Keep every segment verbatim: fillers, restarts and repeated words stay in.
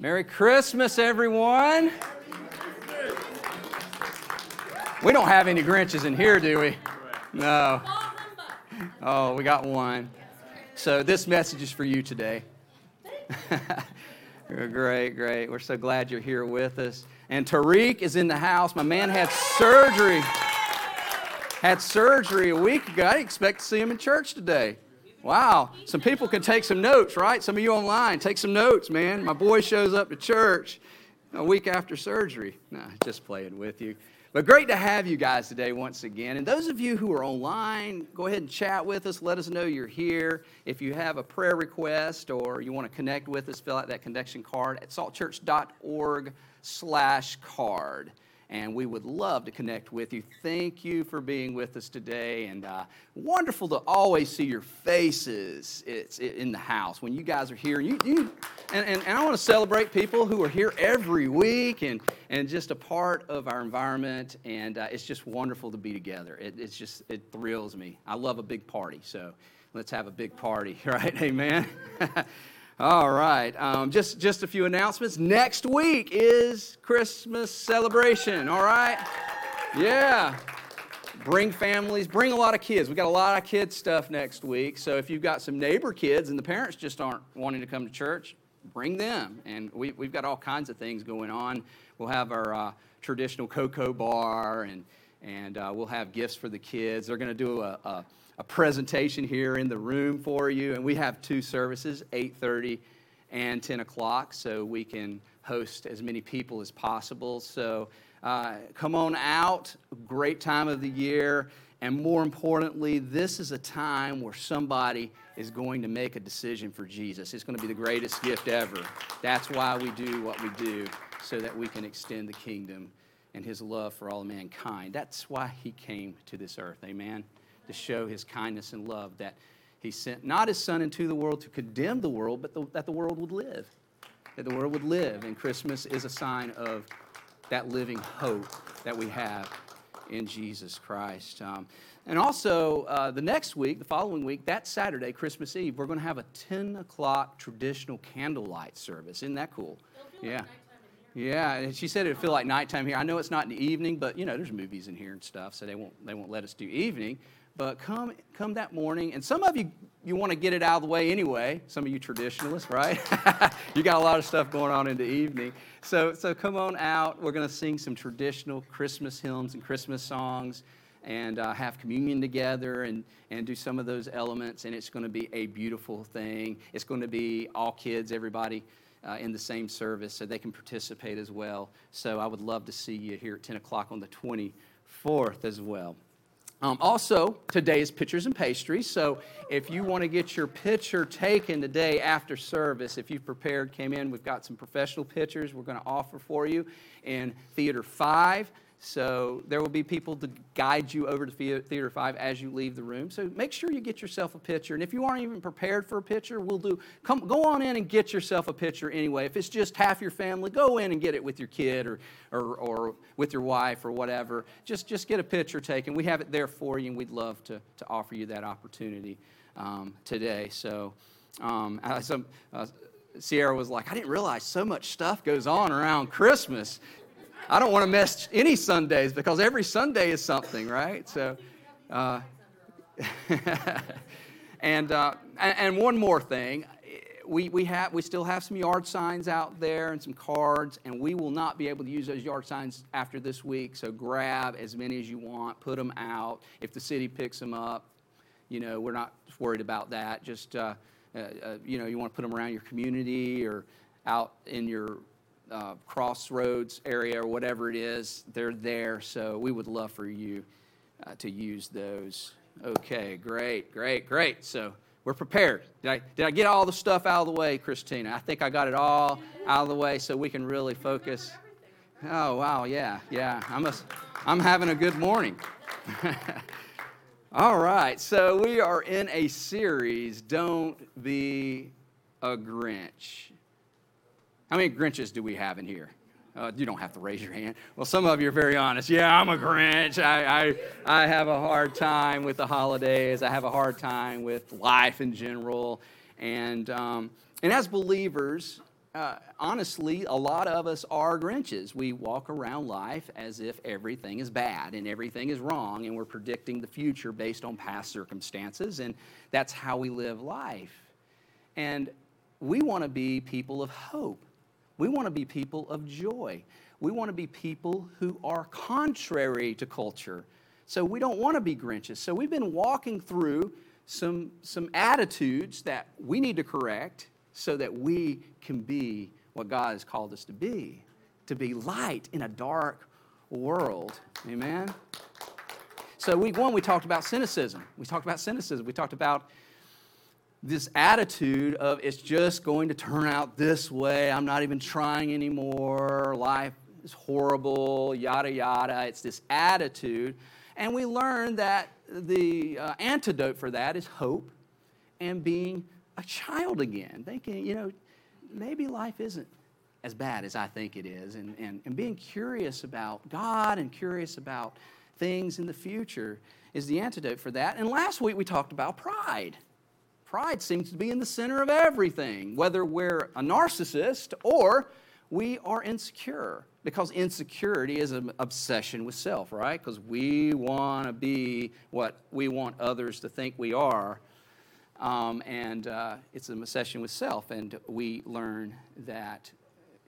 Merry Christmas, everyone. We don't have any Grinches in here, do we? No. Oh, we got one. So this message is for you today. Great, great. We're so glad you're here with us. And Tariq is in the house. My man had surgery. Had surgery a week ago. I didn't expect to see him in church today. Wow. Some people can take some notes, right? Some of you online, take some notes, man. My boy shows up to church a week after surgery. Nah, just playing with you. But great to have you guys today once again. And those of you who are online, go ahead and chat with us. Let us know you're here. If you have a prayer request or you want to connect with us, fill out that connection card at saltchurch.org slash card. And we would love to connect with you. Thank you for being with us today. And uh, wonderful to always see your faces it's in the house when you guys are here. You, you, and, and, and I want to celebrate people who are here every week and, and just a part of our environment. And uh, it's just wonderful to be together. It, it's just, it thrills me. I love a big party. So let's have a big party, right? Amen. All right, um, just, just a few announcements. Next week is Christmas celebration, all right? Yeah. Bring families, bring a lot of kids. We got a lot of kids stuff next week. So if you've got some neighbor kids and the parents just aren't wanting to come to church, bring them. And we, we've got all kinds of things going on. We'll have our uh, traditional cocoa bar, and, and uh, we'll have gifts for the kids. They're going to do a... a A presentation here in the room for you, and we have two services, eight thirty and ten o'clock, so we can host as many people as possible. So uh, come on out, great time of the year, and more importantly, this is a time where somebody is going to make a decision for Jesus. It's going to be the greatest gift ever. That's why we do what we do, so that we can extend the kingdom and his love for all mankind. That's why he came to this earth, amen? To show his kindness and love, that he sent not his son into the world to condemn the world, but the, that the world would live, that the world would live. And Christmas is a sign of that living hope that we have in Jesus Christ. Um, and also, uh, the next week, the following week, that Saturday, Christmas Eve, we're going to have a ten o'clock traditional candlelight service. Isn't that cool? Yeah. Yeah, and she said it would feel like nighttime here. I know it's not in the evening, but, you know, there's movies in here and stuff, so they won't they won't let us do evening. But come come that morning, and some of you, you want to get it out of the way anyway. Some of you traditionalists, right? You got a lot of stuff going on in the evening. So so come on out. We're going to sing some traditional Christmas hymns and Christmas songs and uh, have communion together and, and do some of those elements, and it's going to be a beautiful thing. It's going to be all kids, everybody, Uh, in the same service, so they can participate as well. So I would love to see you here at ten o'clock on the twenty-fourth as well. Um, also, today is Pictures and Pastry, so if you want to get your picture taken today after service, if you've prepared, came in, we've got some professional pictures we're going to offer for you in Theater five. So there will be people to guide you over to Theater five as you leave the room. So make sure you get yourself a picture. And if you aren't even prepared for a picture, we'll do, come, go on in and get yourself a picture anyway. If it's just half your family, go in and get it with your kid or or, or with your wife or whatever. Just, just get a picture taken. We have it there for you, and we'd love to, to offer you that opportunity um, today. So um, some, uh, Sierra was like, I didn't realize so much stuff goes on around Christmas. I don't want to miss any Sundays because every Sunday is something, right? So, uh, and uh, and one more thing, we we have we still have some yard signs out there and some cards, and we will not be able to use those yard signs after this week. So grab as many as you want, put them out. If the city picks them up, you know we're not worried about that. Just uh, uh, you know you want to put them around your community or out in your Uh, crossroads area or whatever it is, they're there. So we would love for you uh, to use those. Okay, great, great, great. So we're prepared. Did I, did I get all the stuff out of the way, Christina? I think I got it all out of the way so we can really focus. Oh, wow, yeah, yeah. I'm, a, I'm having a good morning. All right, so we are in a series, Don't Be a Grinch. How many Grinches do we have in here? Uh, you don't have to raise your hand. Well, some of you are very honest. Yeah, I'm a Grinch. I, I I have a hard time with the holidays. I have a hard time with life in general. And um, and as believers, uh, honestly, a lot of us are Grinches. We walk around life as if everything is bad and everything is wrong, and we're predicting the future based on past circumstances, and that's how we live life. And we want to be people of hope. We want to be people of joy. We want to be people who are contrary to culture. So we don't want to be Grinches. So we've been walking through some, some attitudes that we need to correct so that we can be what God has called us to be, to be light in a dark world. Amen? So week one, we talked about cynicism. We talked about cynicism. We talked about this attitude of it's just going to turn out this way. I'm not even trying anymore. Life is horrible, yada, yada. It's this attitude. And we learned that the uh, antidote for that is hope and being a child again, thinking, you know, maybe life isn't as bad as I think it is, and, and, and being curious about God and curious about things in the future is the antidote for that. And last week we talked about pride. Pride seems to be in the center of everything, whether we're a narcissist or we are insecure, because insecurity is an obsession with self, right? Because we want to be what we want others to think we are, um, and uh, it's an obsession with self. And we learn that,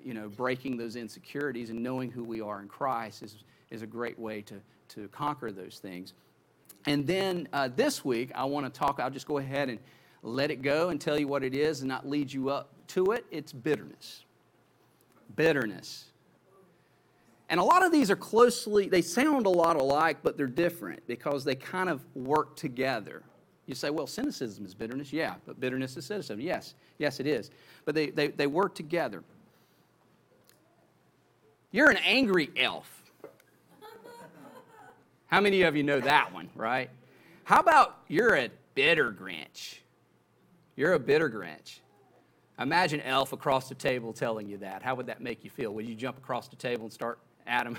you know, breaking those insecurities and knowing who we are in Christ is is a great way to to conquer those things. And then uh, this week, I want to talk. I'll just go ahead and let it go and tell you what it is and not lead you up to it. It's bitterness. Bitterness. And a lot of these are closely, they sound a lot alike, but they're different because they kind of work together. You say, well, cynicism is bitterness. Yeah, but bitterness is cynicism. Yes, yes it is. But they, they, they work together. You're an angry elf. How many of you know that one, right? How about you're a bitter Grinch? You're a bitter Grinch. Imagine Elf across the table telling you that. How would that make you feel? Would you jump across the table and start at him?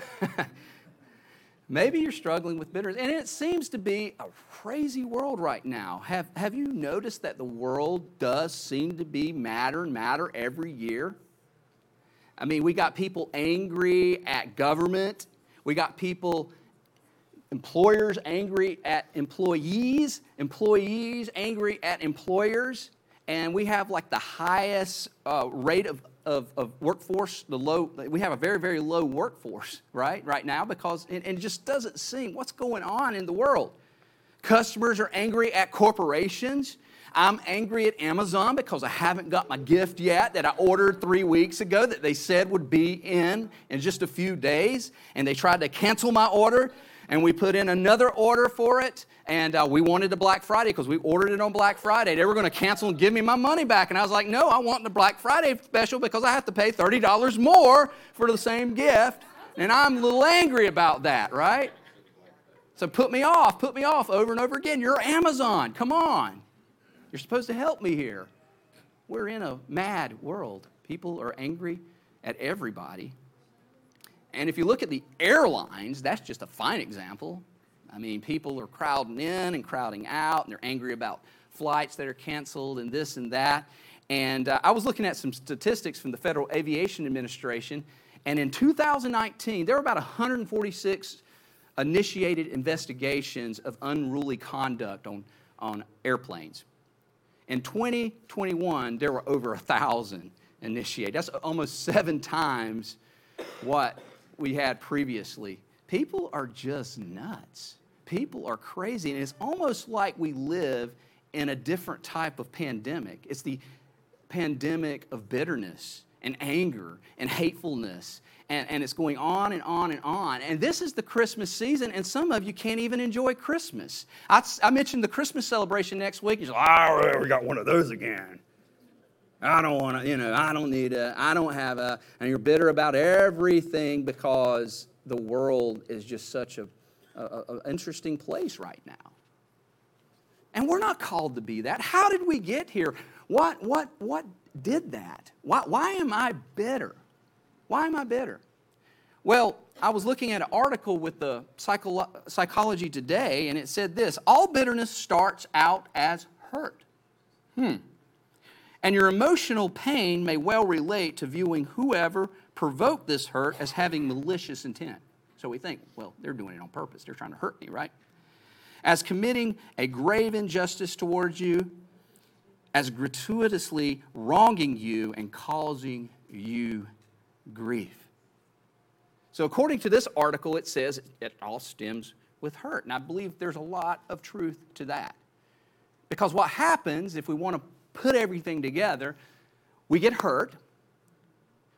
Maybe you're struggling with bitterness. And it seems to be a crazy world right now. Have, have you noticed that the world does seem to be madder and madder every year? I mean, we got people angry at government. We got people, employers angry at employees, employees angry at employers. And we have like the highest uh, rate of, of, of workforce, the low, we have a very, very low workforce, right, right now, because it, it just doesn't seem, what's going on in the world? Customers are angry at corporations. I'm angry at Amazon because I haven't got my gift yet that I ordered three weeks ago that they said would be in in just a few days, and they tried to cancel my order. And we put in another order for it, and uh, we wanted a Black Friday because we ordered it on Black Friday. They were going to cancel and give me my money back. And I was like, no, I want the Black Friday special because I have to pay thirty dollars more for the same gift. And I'm a little angry about that, right? So put me off, put me off over and over again. You're Amazon. Come on. You're supposed to help me here. We're in a mad world. People are angry at everybody. And if you look at the airlines, that's just a fine example. I mean, people are crowding in and crowding out, and they're angry about flights that are canceled and this and that. And uh, I was looking at some statistics from the Federal Aviation Administration, and in two thousand nineteen, there were about one hundred forty-six initiated investigations of unruly conduct on, on airplanes. In twenty twenty-one, there were over one thousand initiated. That's almost seven times what we had previously. People are just nuts. People are crazy. And it's almost like we live in a different type of pandemic. It's the pandemic of bitterness and anger and hatefulness. And, and it's going on and on and on. And this is the Christmas season, and some of you can't even enjoy Christmas. I, I mentioned the Christmas celebration next week. You're like, oh, we got one of those again. I don't want to, you know, I don't need a, I don't have a, and you're bitter about everything because the world is just such a, a, a interesting place right now. And we're not called to be that. How did we get here? What, what, what did that? Why, why am I bitter? Why am I bitter? Well, I was looking at an article with the Psycholo- Psychology Today, and it said this: all bitterness starts out as hurt. Hmm. And your emotional pain may well relate to viewing whoever provoked this hurt as having malicious intent. So we think, well, they're doing it on purpose. They're trying to hurt me, right? As committing a grave injustice towards you, as gratuitously wronging you and causing you grief. So according to this article, it says it all stems with hurt. And I believe there's a lot of truth to that. Because what happens, if we want to put everything together, we get hurt,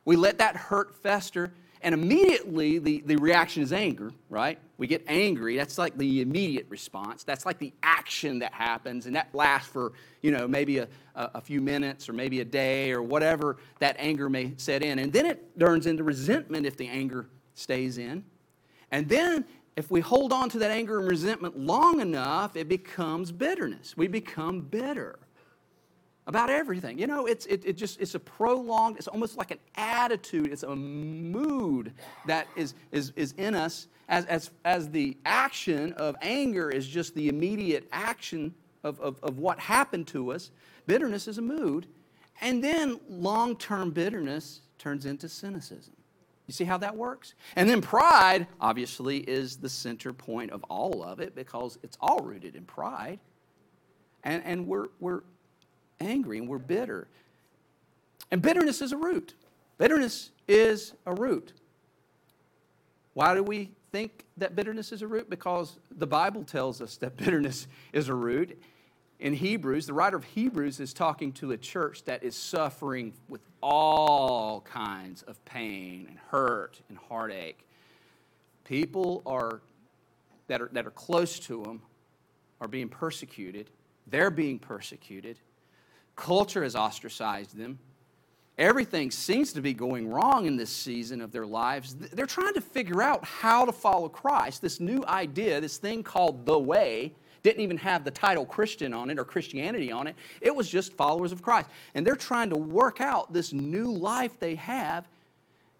we let that hurt fester, and immediately the, the reaction is anger, right? We get angry. That's like the immediate response. That's like the action that happens, and that lasts for, you know, maybe a, a few minutes or maybe a day or whatever that anger may set in. And then it turns into resentment if the anger stays in. And then if we hold on to that anger and resentment long enough, it becomes bitterness. We become bitter about everything. You know, it's it, it just it's a prolonged, it's almost like an attitude, it's a mood that is is is in us as as as the action of anger is just the immediate action of, of, of what happened to us. Bitterness is a mood. And then long-term bitterness turns into cynicism. You see how that works? And then pride, obviously, is the center point of all of it because it's all rooted in pride. And and we're we're angry and we're bitter. And bitterness is a root. Bitterness is a root. Why do we think that bitterness is a root? Because the Bible tells us that bitterness is a root. In Hebrews, the writer of Hebrews is talking to a church that is suffering with all kinds of pain and hurt and heartache. People are that are that are close to them are being persecuted. They're being persecuted. Culture has ostracized them. Everything seems to be going wrong in this season of their lives. They're trying to figure out how to follow Christ. This new idea, this thing called the way, didn't even have the title Christian on it or Christianity on it. It was just followers of Christ. And they're trying to work out this new life they have.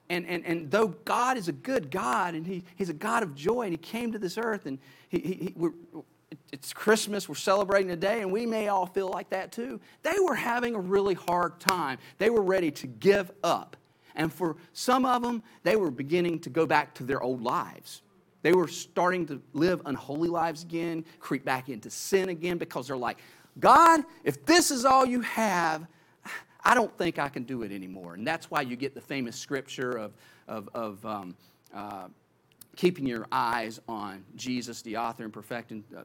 And, and, and though God is a good God, and he, He's a God of joy, and He came to this earth, and he, he, he, we're... It's Christmas, we're celebrating today, and we may all feel like that too. They were having a really hard time. They were ready to give up. And for some of them, they were beginning to go back to their old lives. They were starting to live unholy lives again, creep back into sin again, because they're like, God, if this is all you have, I don't think I can do it anymore. And that's why you get the famous scripture of, of, of um, uh, keeping your eyes on Jesus, the author and perfecting uh,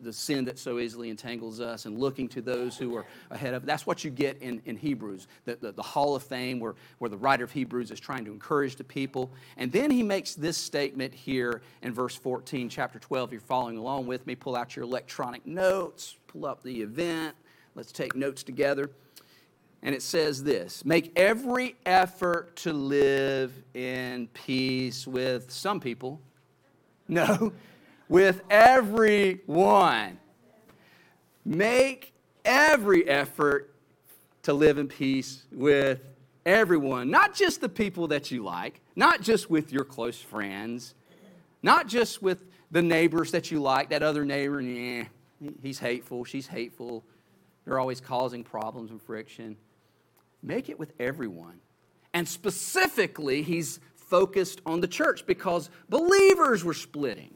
the sin that so easily entangles us, and looking to those who are ahead of. That's what you get in, in Hebrews, the, the, the Hall of Fame where, where the writer of Hebrews is trying to encourage the people. And then he makes this statement here in verse fourteen, chapter twelve. If you're following along with me, pull out your electronic notes, pull up the event. Let's take notes together. And it says this: make every effort to live in peace with some people. No. With everyone. Make every effort to live in peace with everyone. Not just the people that you like, not just with your close friends, not just with the neighbors that you like, that other neighbor, yeah, he's hateful, she's hateful. They're always causing problems and friction. Make it with everyone. And specifically, he's focused on the church because believers were splitting.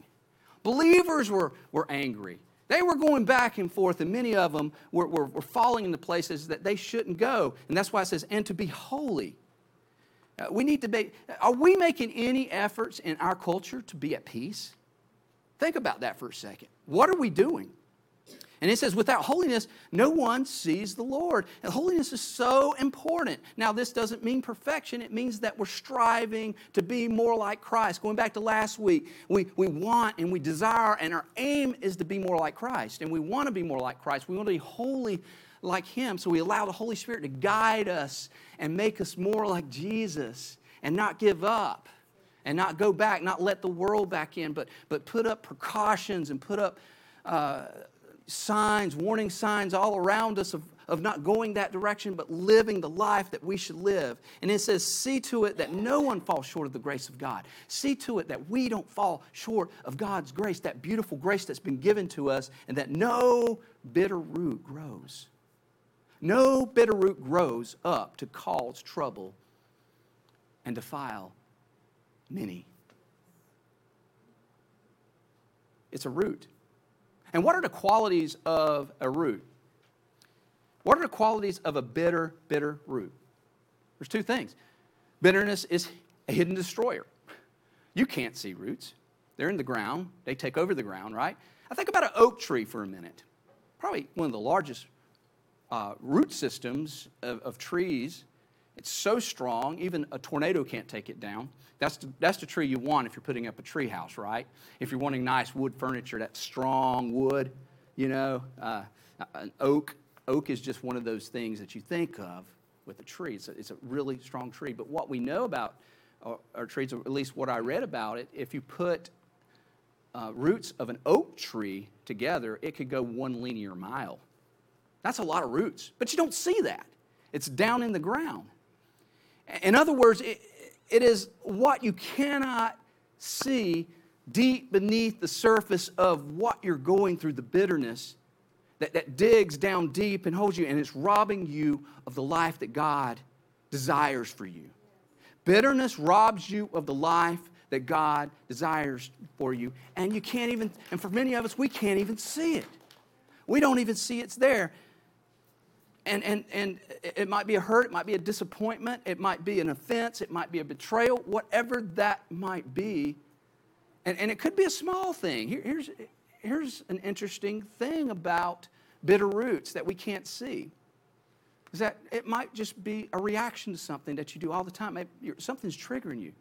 Believers were, were angry. They were going back and forth, and many of them were, were, were falling into places that they shouldn't go. And that's why it says, and to be holy. Uh, we need to be, are we making any efforts in our culture to be at peace? Think about that for a second. What are we doing? And it says, without holiness, no one sees the Lord. And holiness is so important. Now, this doesn't mean perfection. It means that we're striving to be more like Christ. Going back to last week, we, we want and we desire, and our aim is to be more like Christ. And we want to be more like Christ. We want to be holy like Him. So we allow the Holy Spirit to guide us and make us more like Jesus and not give up. And not go back, not let the world back in, but, but put up precautions and put up Uh, signs, warning signs all around us of, of not going that direction, but living the life that we should live. And it says, see to it that no one falls short of the grace of God. See to it that we don't fall short of God's grace, that beautiful grace that's been given to us, and that no bitter root grows. No bitter root grows up to cause trouble and defile many. It's a root. And what are the qualities of a root? What are the qualities of a bitter, bitter root? There's two things. Bitterness is a hidden destroyer. You can't see roots. They're in the ground. They take over the ground, right? I think about an oak tree for a minute. Probably one of the largest uh, root systems of, of trees. It's so strong, even a tornado can't take it down. That's the, that's the tree you want if you're putting up a tree house, right? If you're wanting nice wood furniture, that strong wood, you know, uh, an oak. Oak is just one of those things that you think of with a tree. It's a, it's a really strong tree. But what we know about our, our trees, or at least what I read about it, if you put uh, roots of an oak tree together, it could go one linear mile. That's a lot of roots, but you don't see that. It's down in the ground. In other words, it, it is what you cannot see deep beneath the surface of what you're going through, the bitterness that, that digs down deep and holds you, and it's robbing you of the life that God desires for you. Bitterness robs you of the life that God desires for you, and you can't even, and for many of us, we can't even see it. We don't even see it's there. And and and it might be a hurt, it might be a disappointment, it might be an offense, it might be a betrayal, whatever that might be. And, and it could be a small thing. Here, here's, here's an interesting thing about bitter roots that we can't see. Is that it might just be a reaction to something that you do all the time. Maybe something's triggering you.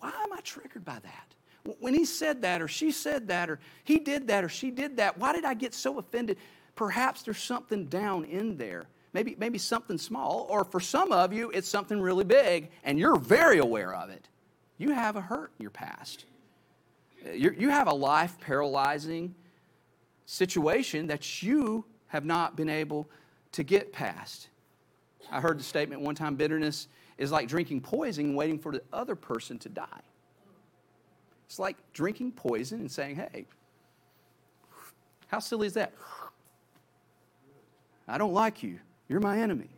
Why am I triggered by that? When he said that, or she said that, or he did that, or she did that, why did I get so offended? Perhaps there's something down in there, maybe maybe something small, or for some of you, it's something really big, and you're very aware of it. You have a hurt in your past. You're, you have a life-paralyzing situation that you have not been able to get past. I heard the statement one time, bitterness is like drinking poison and waiting for the other person to die. It's like drinking poison and saying, hey, how silly is that? I don't like you. You're my enemy.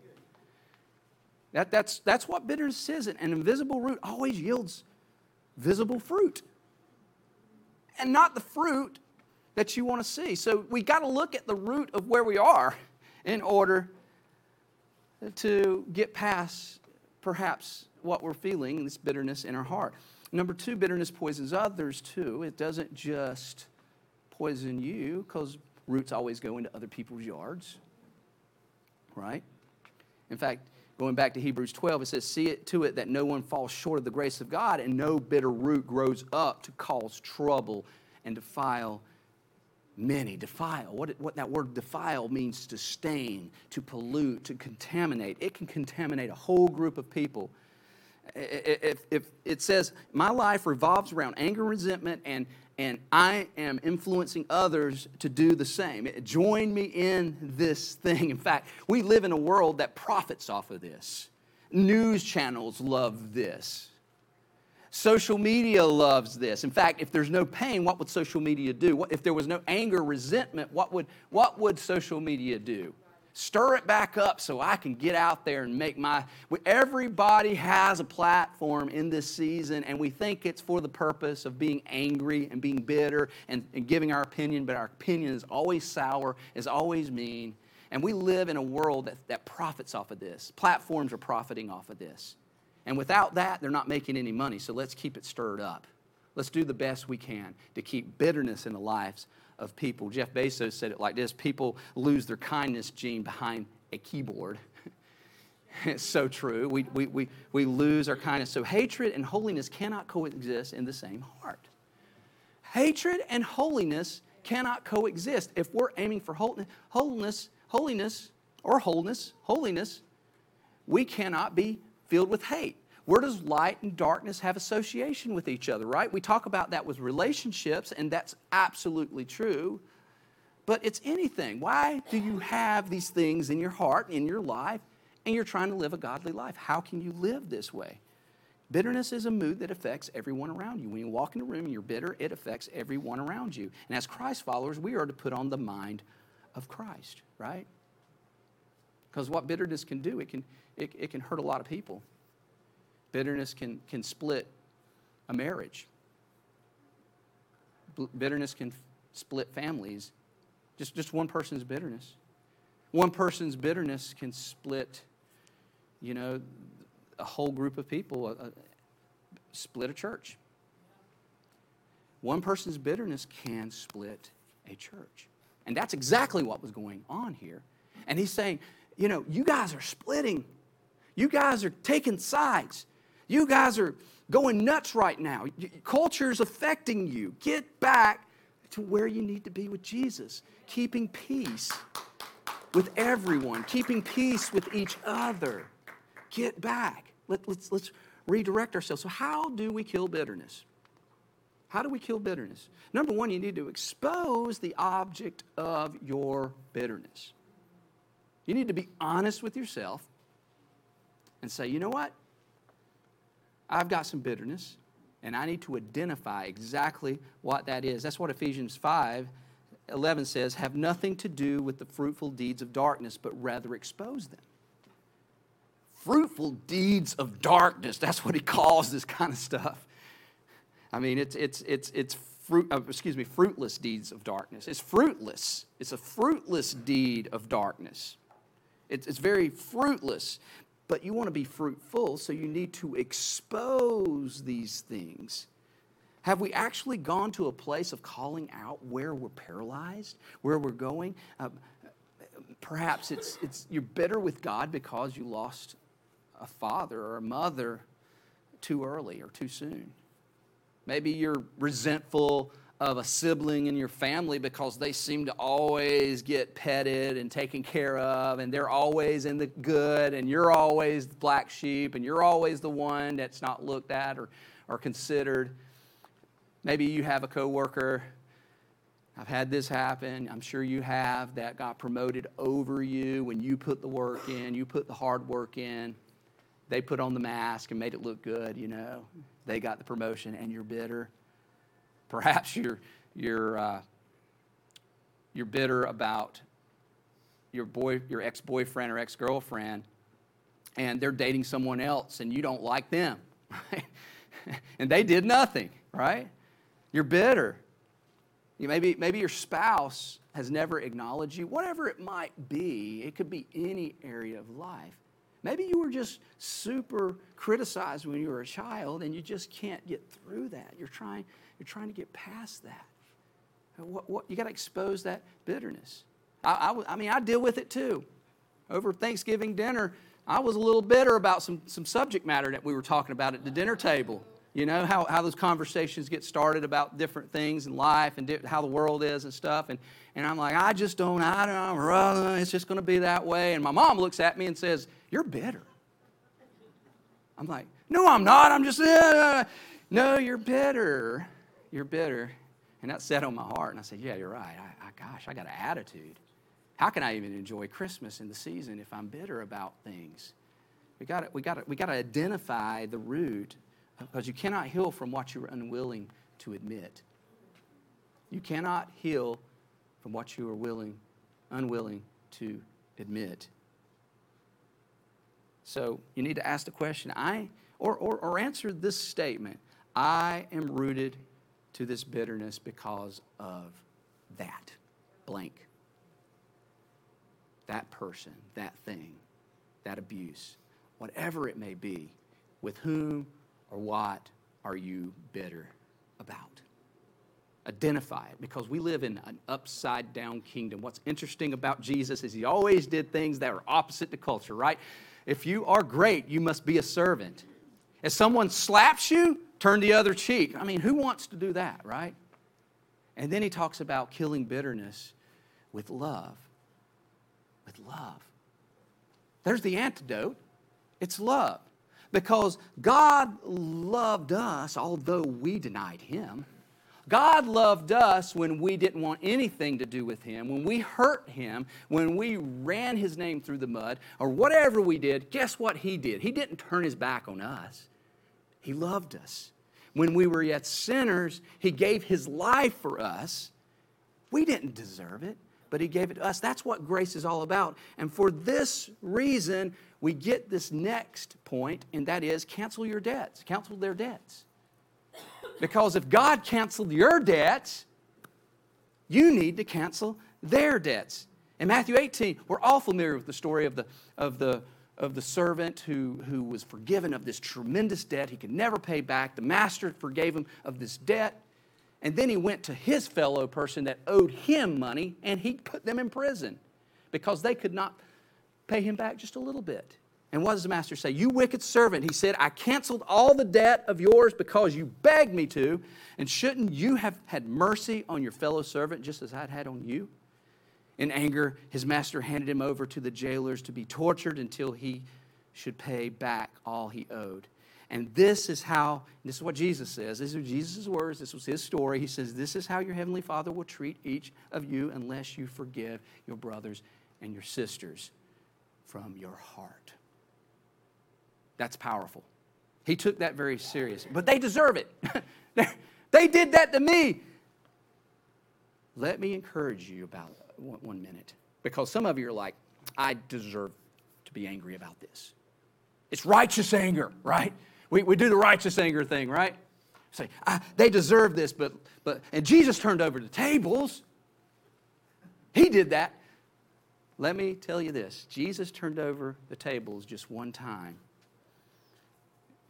That, that's, that's what bitterness is. An invisible root always yields visible fruit. And not the fruit that you want to see. So we got to look at the root of where we are in order to get past perhaps what we're feeling, this bitterness in our heart. Number two, bitterness poisons others too. It doesn't just poison you, because roots always go into other people's yards. Right? In fact, going back to Hebrews twelve, it says, see it to it that no one falls short of the grace of God, and no bitter root grows up to cause trouble and defile many. Defile. What, what that word defile means to stain, to pollute, to contaminate. It can contaminate a whole group of people. If, if it says, my life revolves around anger, resentment, and, and I am influencing others to do the same. Join me in this thing. In fact, we live in a world that profits off of this. News channels love this. Social media loves this. In fact, if there's no pain, what would social media do? What, if there was no anger, resentment, what would, what would social media do? Stir it back up so I can get out there and make my... Everybody has a platform in this season, and we think it's for the purpose of being angry and being bitter and, and giving our opinion, but our opinion is always sour, is always mean. And we live in a world that, that profits off of this. Platforms are profiting off of this. And without that, they're not making any money, so let's keep it stirred up. Let's do the best we can to keep bitterness in the lives of people. Jeff Bezos said it like this, people lose their kindness gene behind a keyboard. It's so true. We, we, we, we lose our kindness. So hatred and holiness cannot coexist in the same heart. Hatred and holiness cannot coexist. If we're aiming for holiness, holiness or wholeness, holiness, we cannot be filled with hate. Where does light and darkness have association with each other, right? We talk about that with relationships, and that's absolutely true. But it's anything. Why do you have these things in your heart, in your life, and you're trying to live a godly life? How can you live this way? Bitterness is a mood that affects everyone around you. When you walk in a room and you're bitter, it affects everyone around you. And as Christ followers, we are to put on the mind of Christ, right? Because what bitterness can do, it can it, it can hurt a lot of people. Bitterness can, can split a marriage. Bitterness can split families. Just, just one person's bitterness. One person's bitterness can split, you know, a whole group of people, a, a, split a church. One person's bitterness can split a church. And that's exactly what was going on here. And he's saying, you know, you guys are splitting. You guys are taking sides. You guys are going nuts right now. Culture's affecting you. Get back to where you need to be with Jesus, keeping peace with everyone, keeping peace with each other. Get back. Let, let's, let's redirect ourselves. So how do we kill bitterness? How do we kill bitterness? Number one, you need to expose the object of your bitterness. You need to be honest with yourself and say, you know what? I've got some bitterness, and I need to identify exactly what that is. That's what Ephesians five eleven says, have nothing to do with the fruitful deeds of darkness, but rather expose them. Fruitful deeds of darkness, that's what he calls this kind of stuff. I mean, it's it's it's it's fruit. Uh, excuse me, fruitless deeds of darkness. It's fruitless. It's a fruitless deed of darkness. It's it's very fruitless. But you want to be fruitful, so you need to expose these things. Have we actually gone to a place of calling out where we're paralyzed, where we're going? Uh, perhaps it's it's you're bitter with God because you lost a father or a mother too early or too soon. Maybe you're resentful of a sibling in your family because they seem to always get petted and taken care of, and they're always in the good, and you're always the black sheep, and you're always the one that's not looked at or, or considered. Maybe you have a coworker. I've had this happen. I'm sure you have, that got promoted over you when you put the work in, you put the hard work in. They put on the mask and made it look good, you know. They got the promotion, and you're bitter. Perhaps you're you're uh, you're bitter about your boy, your ex-boyfriend or ex-girlfriend, and they're dating someone else, and you don't like them, right? And they did nothing, right? You're bitter. You maybe maybe your spouse has never acknowledged you. Whatever it might be, it could be any area of life. Maybe you were just super criticized when you were a child, and you just can't get through that. You're trying, you're trying to get past that. What, what, you got to expose that bitterness. I, I, I mean, I deal with it too. Over Thanksgiving dinner, I was a little bitter about some, some subject matter that we were talking about at the dinner table. You know, how, how those conversations get started about different things in life and di- how the world is and stuff. And, and I'm like, I just don't, I don't know, it's just going to be that way. And my mom looks at me and says, you're bitter. I'm like, no, I'm not. I'm just, uh, no, you're bitter. You're bitter. And that set on my heart. And I said, yeah, you're right. I, I gosh, I got an attitude. How can I even enjoy Christmas in the season if I'm bitter about things? We got to, we got to, we got to identify the root. Because you cannot heal from what you are unwilling to admit. You cannot heal from what you are willing, unwilling to admit. So you need to ask the question, I or, or, or answer this statement, I am rooted to this bitterness because of that blank. That person, that thing, that abuse, whatever it may be, with whom or what are you bitter about? Identify it, because we live in an upside-down kingdom. What's interesting about Jesus is he always did things that were opposite to culture, right? If you are great, you must be a servant. If someone slaps you, turn the other cheek. I mean, who wants to do that, right? And then he talks about killing bitterness with love. With love. There's the antidote. It's love. Because God loved us, although we denied him. God loved us when we didn't want anything to do with him, when we hurt him, when we ran his name through the mud, or whatever we did. Guess what he did? He didn't turn his back on us. He loved us. When we were yet sinners, he gave his life for us. We didn't deserve it. but he gave it to us. That's what grace is all about. And for this reason, we get this next point, and that is cancel your debts. Cancel their debts. Because if God canceled your debts, you need to cancel their debts. In Matthew eighteen, we're all familiar with the story of the of the of the servant who, who was forgiven of this tremendous debt he could never pay back. The master forgave him of this debt. And then he went to his fellow person that owed him money, and he put them in prison because they could not pay him back just a little bit. And what does the master say? You wicked servant. He said, I canceled all the debt of yours because you begged me to. And shouldn't you have had mercy on your fellow servant just as I'd had on you? In anger, his master handed him over to the jailers to be tortured until he should pay back all he owed. And this is how, this is what Jesus says. This is Jesus' words. This was his story. He says, this is how your heavenly Father will treat each of you unless you forgive your brothers and your sisters from your heart. That's powerful. He took that very seriously. But they deserve it. They did that to me. Let me encourage you about it. One minute, because some of you are like, I deserve to be angry about this. It's righteous anger, right? We we do the righteous anger thing, right? Say, I, they deserve this, but but and Jesus turned over the tables. He did that. Let me tell you this: Jesus turned over the tables just one time,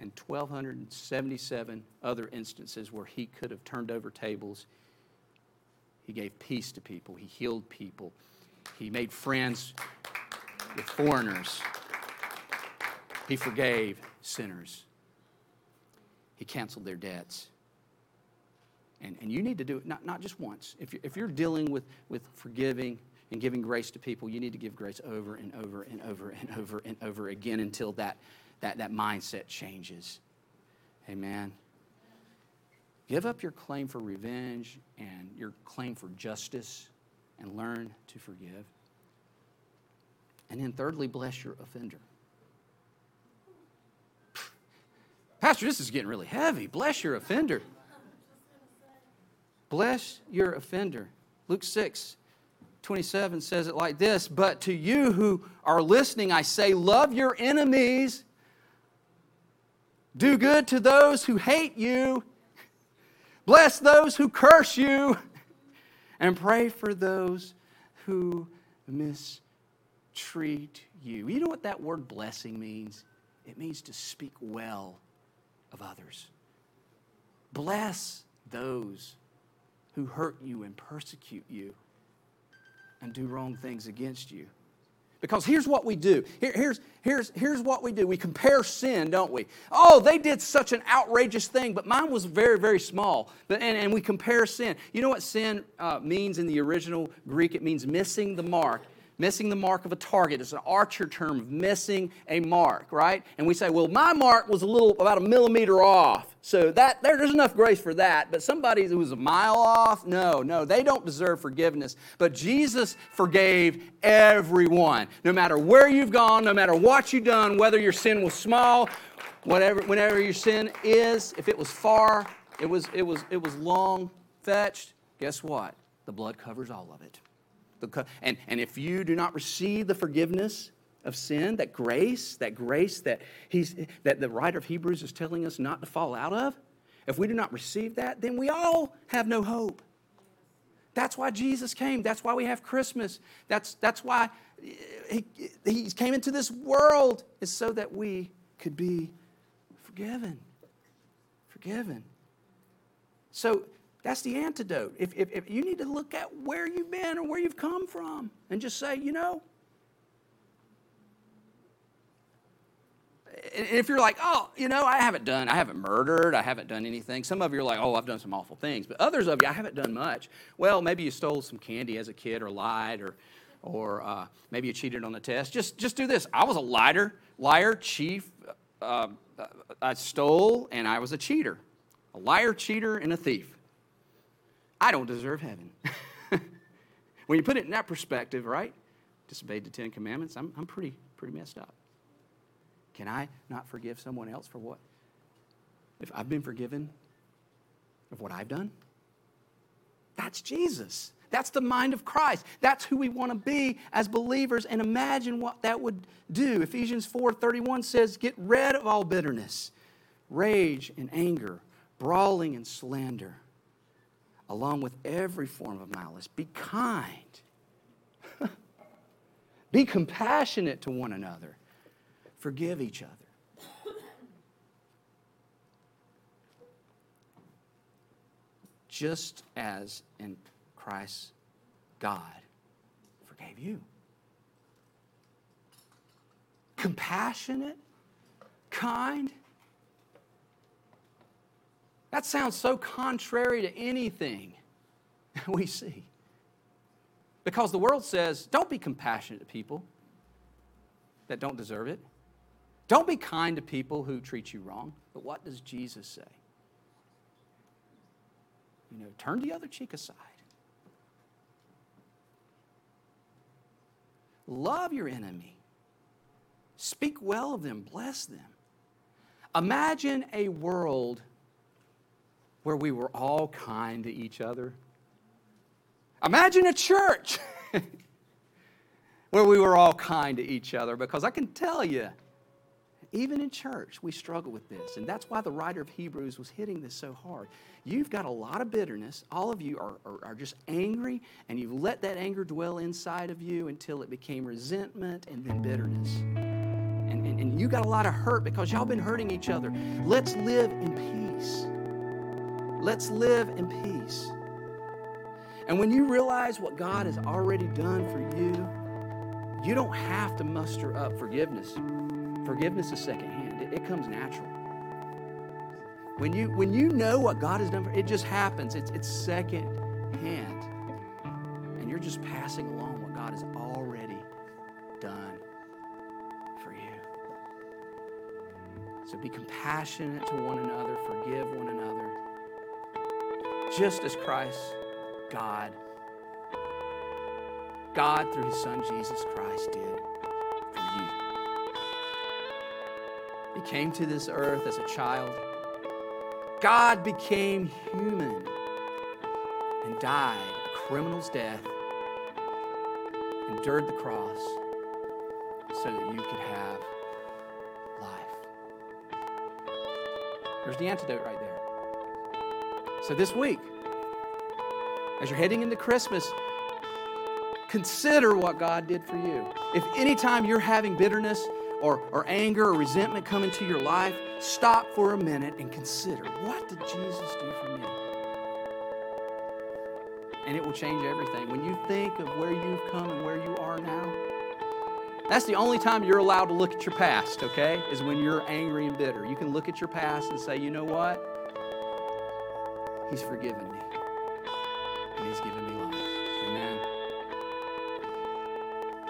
and one thousand two hundred seventy-seven other instances where he could have turned over tables. He gave peace to people. He healed people. He made friends with foreigners. He forgave sinners. He canceled their debts. And, and you need to do it not, not just once. If you're, if you're dealing with, with forgiving and giving grace to people, you need to give grace over and over and over and over and over again until that, that, that mindset changes. Amen. Give up your claim for revenge and your claim for justice and learn to forgive. And then thirdly, bless your offender. Pastor, this is getting really heavy. Bless your offender. Bless your offender. Luke six twenty-seven says it like this, but to you who are listening, I say, love your enemies. Do good to those who hate you. Bless those who curse you, and pray for those who mistreat you. You know what that word blessing means? It means to speak well of others. Bless those who hurt you and persecute you and do wrong things against you. Because here's what we do. Here, here's, here's, here's what we do. We compare sin, don't we? Oh, they did such an outrageous thing, but mine was very, very small. But, and, and we compare sin. You know what sin uh, means in the original Greek? It means missing the mark. Missing the mark of a target. It's an archer term of missing a mark, right? And we say, well, my mark was a little, about a millimeter off. So that there, there's enough grace for that. But somebody who was a mile off, no, no, they don't deserve forgiveness. But Jesus forgave everyone. No matter where you've gone, no matter what you've done, whether your sin was small, whatever, whenever your sin is, if it was far, it was, it was, it was long fetched, guess what? The blood covers all of it. And, and if you do not receive the forgiveness of sin, that grace, that grace that he's that the writer of Hebrews is telling us not to fall out of, if we do not receive that, then we all have no hope. That's why Jesus came. That's why we have Christmas. That's, that's why he, he came into this world, is so that we could be forgiven. Forgiven. So that's the antidote. If, if, if you need to look at where you've been or where you've come from and just say, you know. And if you're like, oh, you know, I haven't done, I haven't murdered, I haven't done anything. Some of you are like, oh, I've done some awful things. But others of you, I haven't done much. Well, maybe you stole some candy as a kid or lied or or uh, maybe you cheated on the test. Just just do this. I was a liar, liar, chief. Uh, I stole and I was a cheater. A liar, cheater, and a thief. I don't deserve heaven. When you put it in that perspective, right? Disobeyed the Ten Commandments. I'm, I'm pretty, pretty messed up. Can I not forgive someone else for what? If I've been forgiven of what I've done? That's Jesus. That's the mind of Christ. That's who we want to be as believers, and imagine what that would do. Ephesians four thirty-one says, get rid of all bitterness, rage and anger, brawling and slander, along with every form of malice. Be kind. Be compassionate to one another. Forgive each other. Just as in Christ, God forgave you. Compassionate, kind. That sounds so contrary to anything we see. Because the world says, don't be compassionate to people that don't deserve it. Don't be kind to people who treat you wrong. But what does Jesus say? You know, turn the other cheek aside. Love your enemy. Speak well of them. Bless them. Imagine a world where we were all kind to each other. Imagine a church where we were all kind to each other, because I can tell you, even in church, we struggle with this. And that's why the writer of Hebrews was hitting this so hard. You've got a lot of bitterness. All of you are, are, are just angry, and you've let that anger dwell inside of you until it became resentment and then bitterness. And, and, and you got a lot of hurt because y'all been hurting each other. Let's live in peace. Let's live in peace. And when you realize what God has already done for you, you don't have to muster up forgiveness. Forgiveness is secondhand. It, it comes natural. When you, when you know what God has done for you, it just happens. It's, it's secondhand. And you're just passing along what God has already done for you. So be compassionate to one another. Forgive one another. Just as Christ God, God through His Son Jesus Christ did for you. He came to this earth as a child. God became human and died a criminal's death, endured the cross so that you could have life. There's the antidote right there. So this week, as you're heading into Christmas, consider what God did for you. If any time you're having bitterness or, or anger or resentment come into your life, stop for a minute and consider, what did Jesus do for me? And it will change everything. When you think of where you've come and where you are now, that's the only time you're allowed to look at your past, okay, is when you're angry and bitter. You can look at your past and say, you know what? He's forgiven me. And He's given me life. Amen.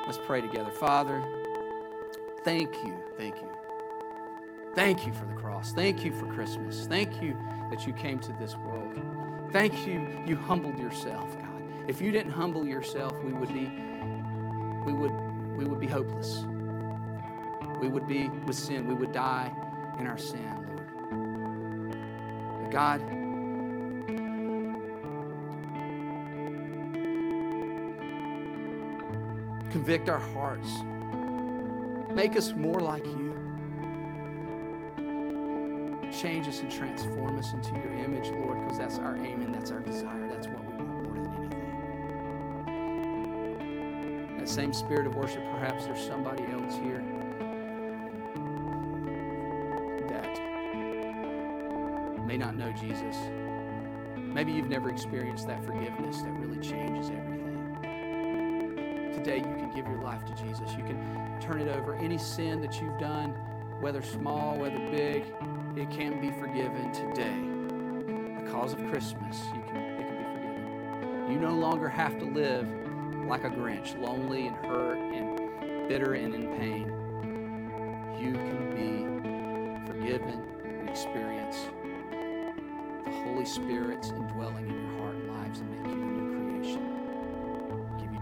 Let's pray together. Father, thank you, thank you. Thank you for the cross. Thank you for Christmas. Thank you that you came to this world. Thank you, you humbled yourself, God. If you didn't humble yourself, we would be, we would, we would be hopeless. We would be with sin. We would die in our sin, Lord. But God, convict our hearts. Make us more like you. Change us and transform us into your image, Lord, because that's our aim and that's our desire. That's what we want more than anything. That same spirit of worship, perhaps there's somebody else here that may not know Jesus. Maybe you've never experienced that forgiveness that really changes everything. Today you can give your life to Jesus. You can turn it over. Any sin that you've done, whether small, whether big, it can be forgiven today. Because of Christmas, you can, it can be forgiven. You no longer have to live like a Grinch, lonely and hurt and bitter and in pain. You can be forgiven and experience the Holy Spirit's indwelling in your heart and lives and make you a new creation.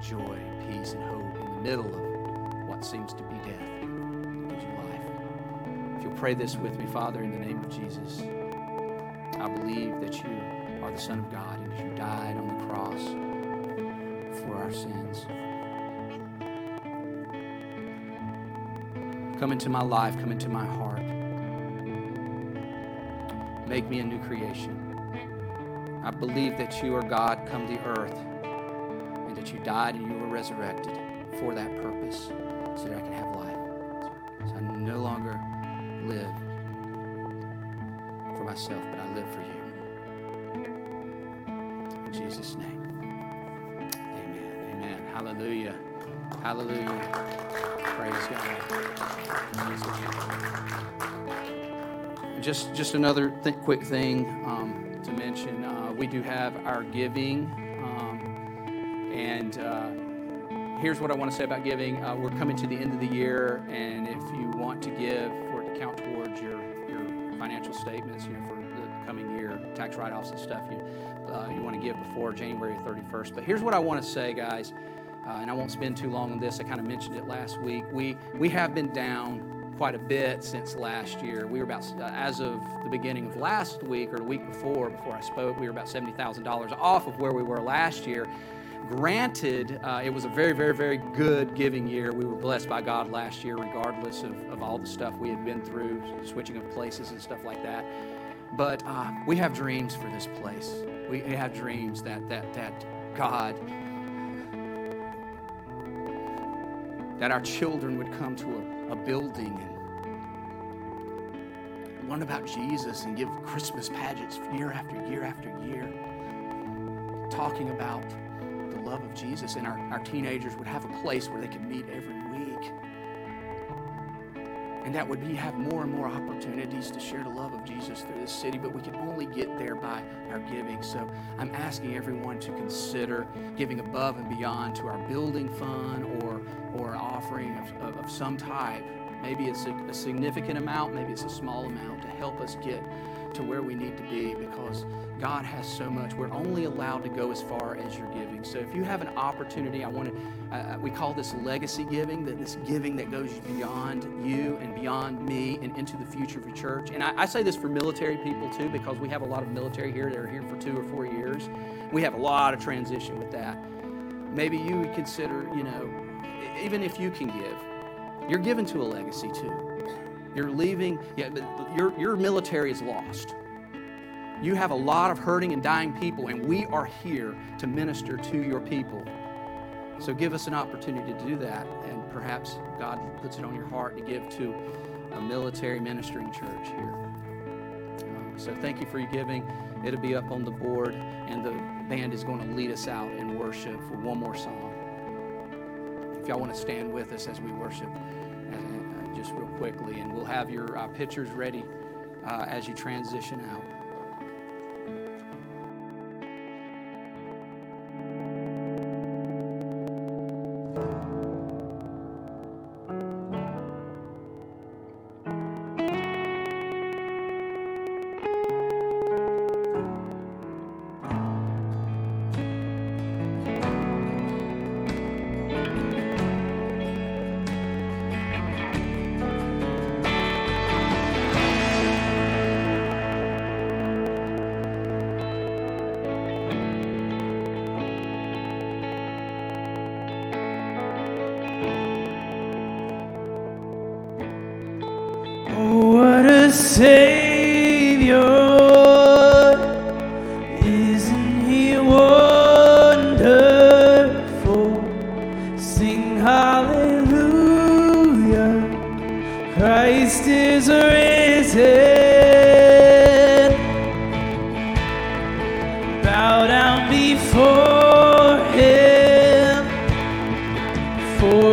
Joy, peace, and hope in the middle of what seems to be death gives you life. If you'll pray this with me, Father, in the name of Jesus, I believe that you are the Son of God and that you died on the cross for our sins. Come into my life, come into my heart. Make me a new creation. I believe that you are God come to earth and that you died and you were resurrected for that purpose so that I can have life. So I no longer live for myself, but I live for you. In Jesus' name. Amen. Amen. Hallelujah. Hallelujah. Praise God. Just, just another th- quick thing um, to mention. Uh, we do have our giving. Um, and uh, here's what I want to say about giving. Uh, we're coming to the end of the year, and if you want to give for it to count towards your, your financial statements, you know, for the coming year, tax write-offs and stuff, you, uh, you want to give before January thirty-first. But here's what I want to say, guys. Uh, and I won't spend too long on this. I kind of mentioned it last week. We we have been down quite a bit since last year. We were about, uh, as of the beginning of last week or the week before, before I spoke, we were about seventy thousand dollars off of where we were last year. Granted, uh, it was a very, very, very good giving year. We were blessed by God last year, regardless of, of all the stuff we had been through, switching of places and stuff like that. But uh, we have dreams for this place. We have dreams that that that God... that our children would come to a, a building and learn about Jesus and give Christmas pageants year after year after year, talking about the love of Jesus, and our, our teenagers would have a place where they could meet every week. And that would be have more and more opportunities to share the love of Jesus through this city, but we can only get there by our giving. So I'm asking everyone to consider giving above and beyond to our building fund or or an offering of, of, of some type. Maybe it's a, a significant amount, maybe it's a small amount to help us get to where we need to be, because God has so much. We're only allowed to go as far as you're giving. So if you have an opportunity, I want to, uh, we call this legacy giving, that this giving that goes beyond you and beyond me and into the future of your church. And I, I say this for military people too, because we have a lot of military here that are here for two or four years. We have a lot of transition with that. Maybe you would consider, you know, even if you can give, you're given to a legacy too. You're leaving, yeah, but your, your military is lost. You have a lot of hurting and dying people, and we are here to minister to your people. So give us an opportunity to do that, and perhaps God puts it on your heart to give to a military ministering church here. Um, so thank you for your giving. It'll be up on the board, and the band is going to lead us out in worship for one more song. If y'all want to stand with us as we worship, uh, just real quickly, and we'll have your uh, pictures ready uh, as you transition out.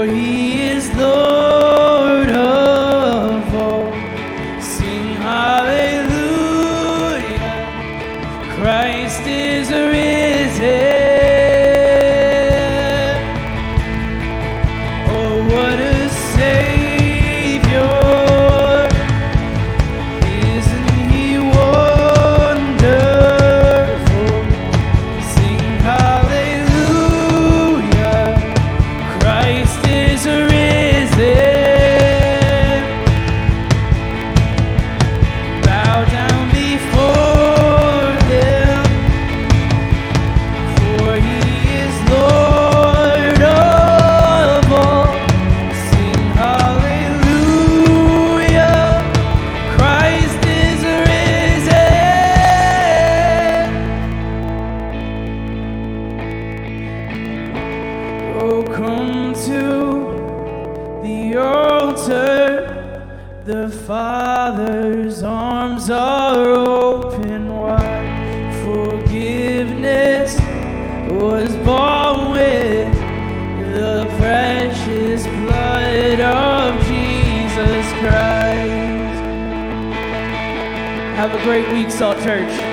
He is Lord of all. Sing hallelujah. altar, the Father's arms are open wide. Forgiveness was bought with the precious blood of Jesus Christ. Have a great week, Salt Church.